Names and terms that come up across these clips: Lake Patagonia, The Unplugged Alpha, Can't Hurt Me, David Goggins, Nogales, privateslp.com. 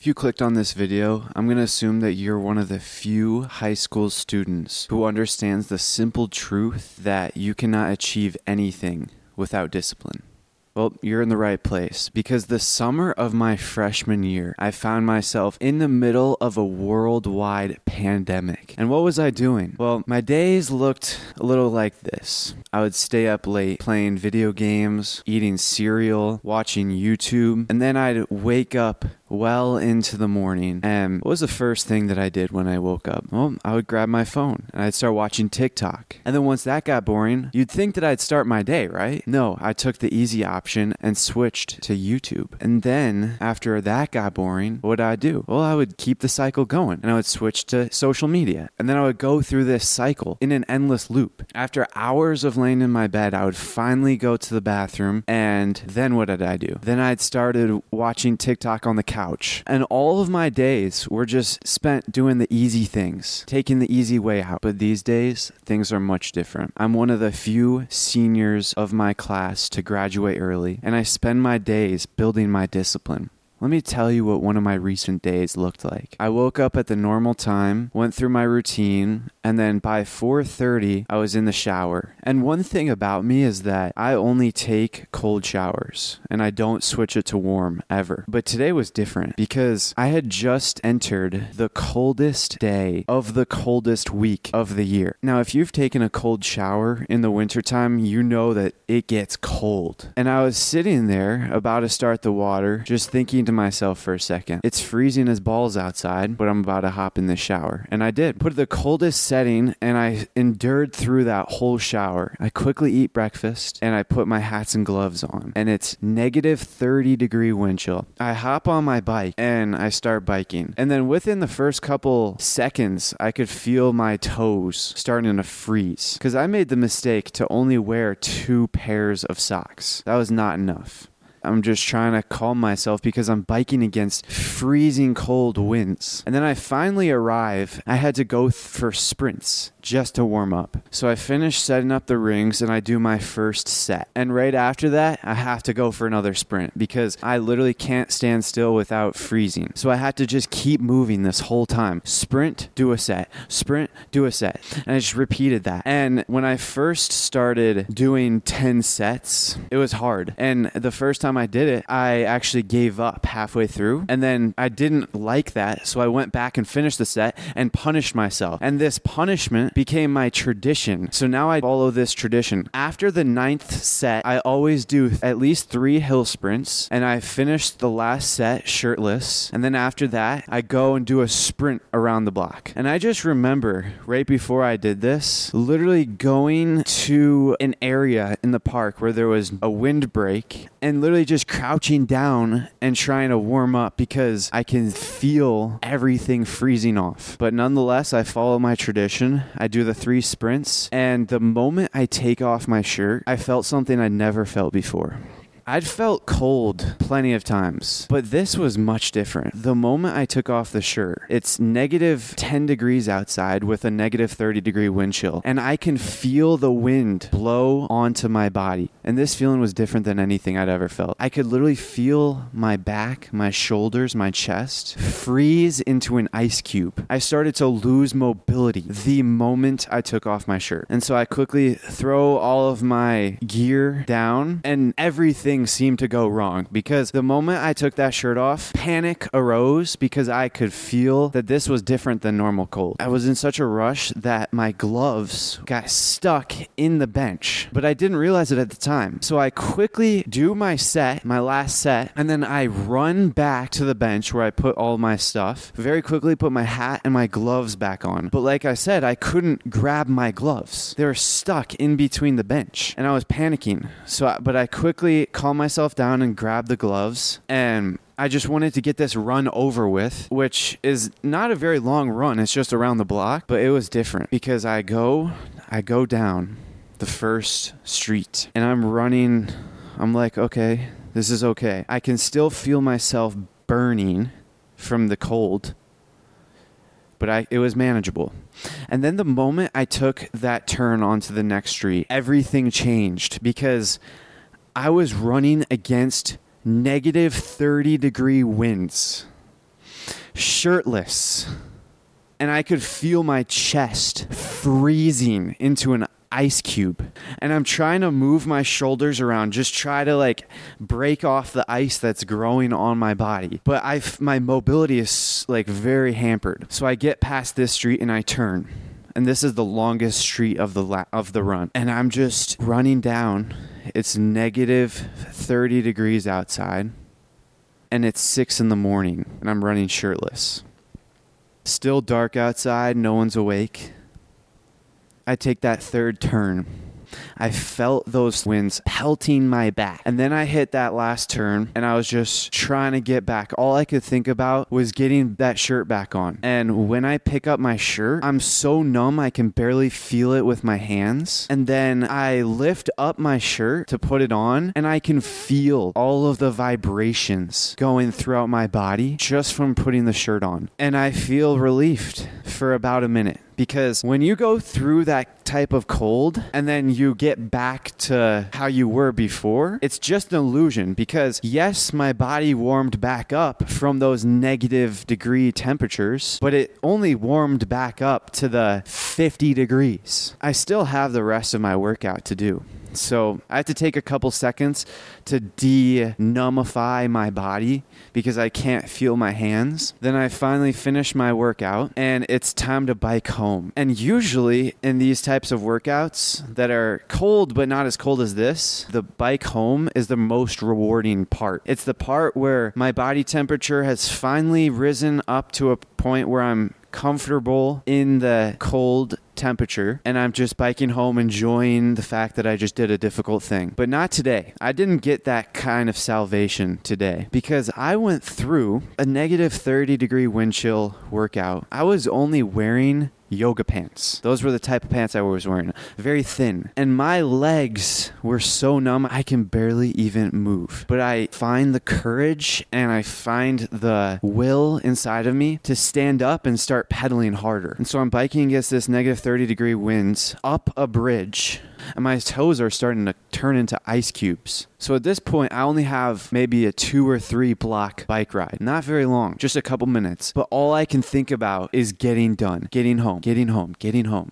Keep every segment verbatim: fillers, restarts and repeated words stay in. If you clicked on this video, I'm going to assume that you're one of the few high school students who understands the simple truth that you cannot achieve anything without discipline. Well, you're in the right place, because the summer of my freshman year, I found myself in the middle of a worldwide pandemic. And what was I doing? Well, my days looked a little like this. I would stay up late playing video games, eating cereal, watching YouTube, and then I'd wake up well into the morning. And what was the first thing that I did when I woke up? Well, I would grab my phone and I'd start watching TikTok. And then once that got boring, you'd think that I'd start my day, right? No, I took the easy option and switched to YouTube. And then after that got boring, what would I do? Well, I would keep the cycle going and I would switch to social media. And then I would go through this cycle in an endless loop. After hours of laying in my bed, I would finally go to the bathroom. And then what did I do? Then I'd started watching TikTok on the couch. Couch. And all of my days were just spent doing the easy things, taking the easy way out. But these days, things are much different. I'm one of the few seniors of my class to graduate early, and I spend my days building my discipline. Let me tell you what one of my recent days looked like. I woke up at the normal time, went through my routine, and then by four thirty, I was in the shower. And one thing about me is that I only take cold showers, and I don't switch it to warm ever. But today was different because I had just entered the coldest day of the coldest week of the year. Now, if you've taken a cold shower in the wintertime, you know that it gets cold. And I was sitting there about to start the water, just thinking to myself for a second. It's freezing as balls outside, but I'm about to hop in the shower. And I did. Put the coldest setting, and I endured through that whole shower. I quickly eat breakfast, and I put my hats and gloves on. And it's negative thirty degree wind chill. I hop on my bike, and I start biking. And then within the first couple seconds, I could feel my toes starting to freeze. Because I made the mistake to only wear two pairs of socks. That was not enough. I'm just trying to calm myself because I'm biking against freezing cold winds. And then I finally arrive. I had to go th- for sprints just to warm up. So I finish setting up the rings and I do my first set. And right after that, I have to go for another sprint because I literally can't stand still without freezing. So I had to just keep moving this whole time. Sprint, do a set. Sprint, do a set. And I just repeated that. And when I first started doing ten sets, it was hard. And the first time I did it, I actually gave up halfway through, and then I didn't like that, so I went back and finished the set and punished myself, and this punishment became my tradition. So now I follow this tradition. After the ninth set, I always do at least three hill sprints, and I finished the last set shirtless, and then after that, I go and do a sprint around the block. And I just remember right before I did this, literally going to an area in the park where there was a windbreak, and literally just crouching down and trying to warm up because I can feel everything freezing off. But nonetheless, I follow my tradition. I do the three sprints, and the moment I take off my shirt, I felt something I'd never felt before. I'd felt cold plenty of times, but this was much different. The moment I took off the shirt, it's negative ten degrees outside with a negative thirty degree wind chill, and I can feel the wind blow onto my body. And this feeling was different than anything I'd ever felt. I could literally feel my back, my shoulders, my chest freeze into an ice cube. I started to lose mobility the moment I took off my shirt. And so I quickly throw all of my gear down, and everything seemed to go wrong because the moment I took that shirt off, panic arose because I could feel that this was different than normal cold. I was in such a rush that my gloves got stuck in the bench, but I didn't realize it at the time. So I quickly do my set, my last set, and then I run back to the bench where I put all my stuff, very quickly put my hat and my gloves back on. But like I said, I couldn't grab my gloves. They were stuck in between the bench and I was panicking. So, I, but I quickly calm myself down and grab the gloves, and I just wanted to get this run over with, which is not a very long run. It's just around the block, but it was different because I go, I go down the first street and I'm running. I'm like, okay, this is okay. I can still feel myself burning from the cold, but I, it was manageable. And then the moment I took that turn onto the next street, everything changed because I was running against negative thirty degree winds. shirtless, and I could feel my chest freezing into an ice cube. And I'm trying to move my shoulders around, just try to like break off the ice that's growing on my body. But I, my mobility is like very hampered. So I get past this street and I turn. And this is the longest street of the la- of the run. And I'm just running down. It's negative thirty degrees outside. And it's six in the morning. And I'm running shirtless. Still dark outside. No one's awake. I take that third turn. I felt those winds pelting my back. And then I hit that last turn, and I was just trying to get back. All I could think about was getting that shirt back on. And when I pick up my shirt, I'm so numb I can barely feel it with my hands. And then I lift up my shirt to put it on, and I can feel all of the vibrations going throughout my body just from putting the shirt on. And I feel relieved for about a minute. Because when you go through that type of cold and then you get back to how you were before, it's just an illusion. Because yes, my body warmed back up from those negative degree temperatures, but it only warmed back up to the fifty degrees. I still have the rest of my workout to do. So I have to take a couple seconds to de-numbify my body because I can't feel my hands. Then I finally finish my workout and it's time to bike home. And usually in these types of workouts that are cold but not as cold as this, the bike home is the most rewarding part. It's the part where my body temperature has finally risen up to a point where I'm comfortable in the cold temperature, and I'm just biking home enjoying the fact that I just did a difficult thing. But not today. I didn't get that kind of salvation today because I went through a negative thirty degree wind chill workout. I was only wearing yoga pants. Those were the type of pants I was wearing. Very thin. And my legs were so numb, I can barely even move. But I find the courage and I find the will inside of me to stand up and start pedaling harder. And so I'm biking against this negative thirty degree winds up a bridge. And my toes are starting to turn into ice cubes. So at this point, I only have maybe a two or three block bike ride. Not very long, just a couple minutes. But all I can think about is getting done, getting home, getting home, getting home.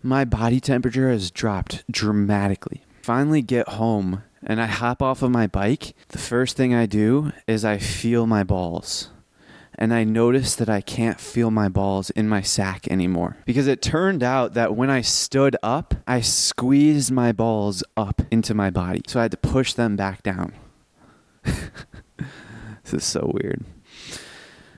My body temperature has dropped dramatically. Finally get home and I hop off of my bike. The first thing I do is I feel my balls. And I noticed that I can't feel my balls in my sack anymore. Because it turned out that when I stood up, I squeezed my balls up into my body. So I had to push them back down. This is so weird.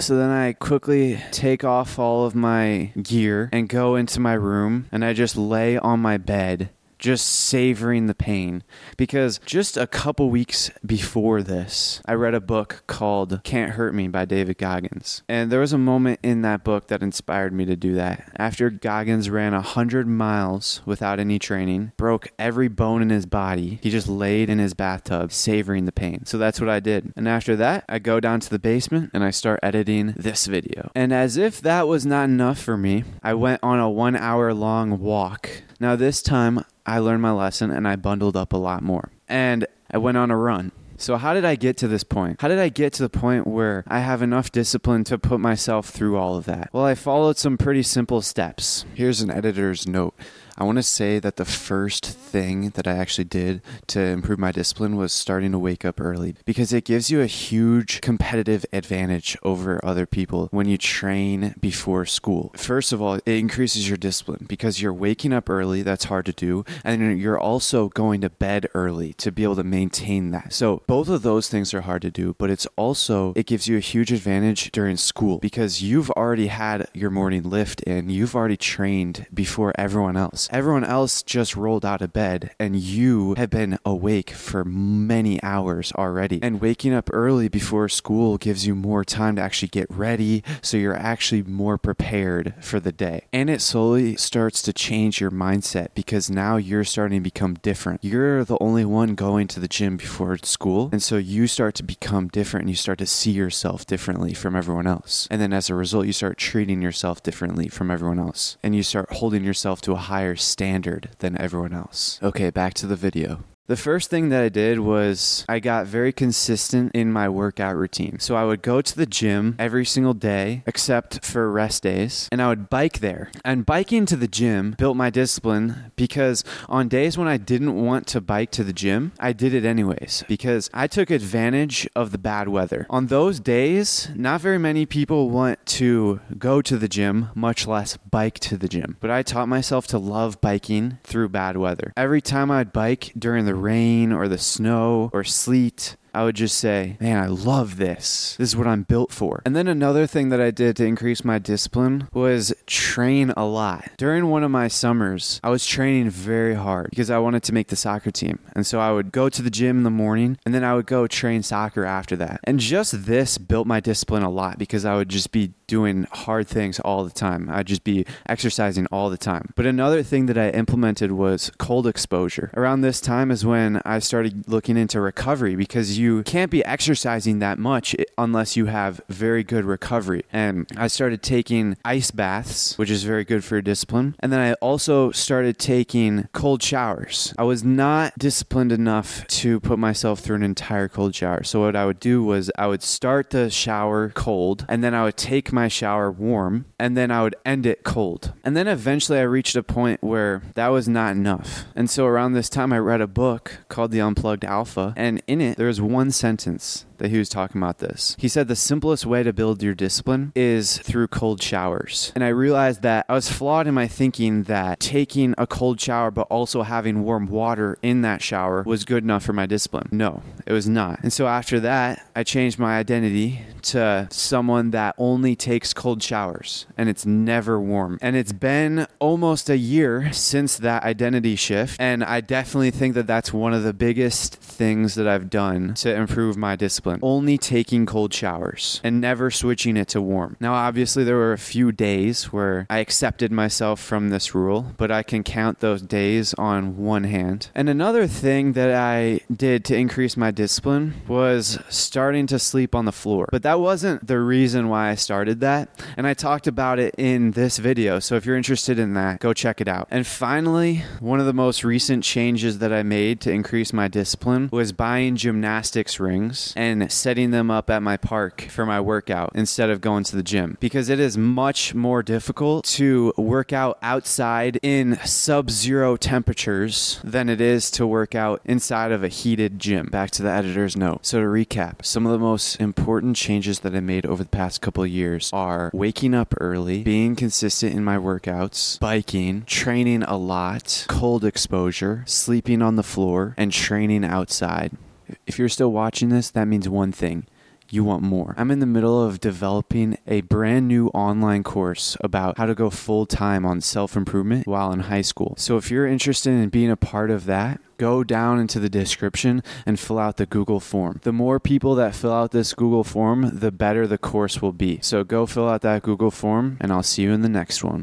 So then I quickly take off all of my gear and go into my room. And I just lay on my bed, just savoring the pain. Because just a couple weeks before this, I read a book called Can't Hurt Me by David Goggins. And there was a moment in that book that inspired me to do that. After Goggins ran one hundred miles without any training, broke every bone in his body, he just laid in his bathtub, savoring the pain. So that's what I did. And after that, I go down to the basement and I start editing this video. And as if that was not enough for me, I went on a one hour long walk. Now this time, I learned my lesson and I bundled up a lot more. And I went on a run. So how did I get to this point? How did I get to the point where I have enough discipline to put myself through all of that? Well, I followed some pretty simple steps. Here's an editor's note. I want to say that the first thing that I actually did to improve my discipline was starting to wake up early, because it gives you a huge competitive advantage over other people when you train before school. First of all, it increases your discipline because you're waking up early. That's hard to do. And you're also going to bed early to be able to maintain that. So both of those things are hard to do, but it's also, it gives you a huge advantage during school because you've already had your morning lift and you've already trained before everyone else. Everyone else just rolled out of bed and you have been awake for many hours already. And waking up early before school gives you more time to actually get ready, so you're actually more prepared for the day. And it slowly starts to change your mindset because now you're starting to become different. You're the only one going to the gym before school, and so you start to become different and you start to see yourself differently from everyone else. And then as a result, you start treating yourself differently from everyone else, and you start holding yourself to a higher standard than everyone else. Okay, back to the video. The first thing that I did was I got very consistent in my workout routine. So I would go to the gym every single day, except for rest days, and I would bike there. And biking to the gym built my discipline because on days when I didn't want to bike to the gym, I did it anyways because I took advantage of the bad weather. On those days, not very many people want to go to the gym, much less bike to the gym. But I taught myself to love biking through bad weather. Every time I'd bike during the rain or the snow or sleet, I would just say, man, I love this. This is what I'm built for. And then another thing that I did to increase my discipline was train a lot. During one of my summers, I was training very hard because I wanted to make the soccer team. And so I would go to the gym in the morning and then I would go train soccer after that. And just this built my discipline a lot because I would just be doing hard things all the time. I'd just be exercising all the time. But another thing that I implemented was cold exposure. Around this time is when I started looking into recovery because you can't be exercising that much unless you have very good recovery. And I started taking ice baths, which is very good for your discipline. And then I also started taking cold showers. I was not disciplined enough to put myself through an entire cold shower. So what I would do was I would start the shower cold and then I would take my my shower warm, and then I would end it cold. And then eventually I reached a point where that was not enough. And so around this time I read a book called The Unplugged Alpha, and in it there was one sentence that he was talking about this. He said the simplest way to build your discipline is through cold showers. And I realized that I was flawed in my thinking that taking a cold shower but also having warm water in that shower was good enough for my discipline. No, it was not. And so after that, I changed my identity to someone that only takes cold showers and it's never warm. And it's been almost a year since that identity shift. And I definitely think that that's one of the biggest things that I've done to improve my discipline. Only taking cold showers and never switching it to warm. Now, obviously, there were a few days where I accepted myself from this rule, but I can count those days on one hand. And another thing that I did to increase my discipline was starting to sleep on the floor. But that wasn't the reason why I started that. And I talked about it in this video. So if you're interested in that, go check it out. And finally, one of the most recent changes that I made to increase my discipline was buying gymnastics rings and setting them up at my park for my workout instead of going to the gym because it is much more difficult to work out outside in sub-zero temperatures than it is to work out inside of a heated gym. Back to the editor's note. So to recap, some of the most important changes that I made over the past couple of years are waking up early, being consistent in my workouts, biking, training a lot, cold exposure, sleeping on the floor, and training outside. If you're still watching this, that means one thing. You want more. I'm in the middle of developing a brand new online course about how to go full-time on self-improvement while in high school. So if you're interested in being a part of that, go down into the description and fill out the Google form. The more people that fill out this Google form, the better the course will be. So go fill out that Google form, and I'll see you in the next one.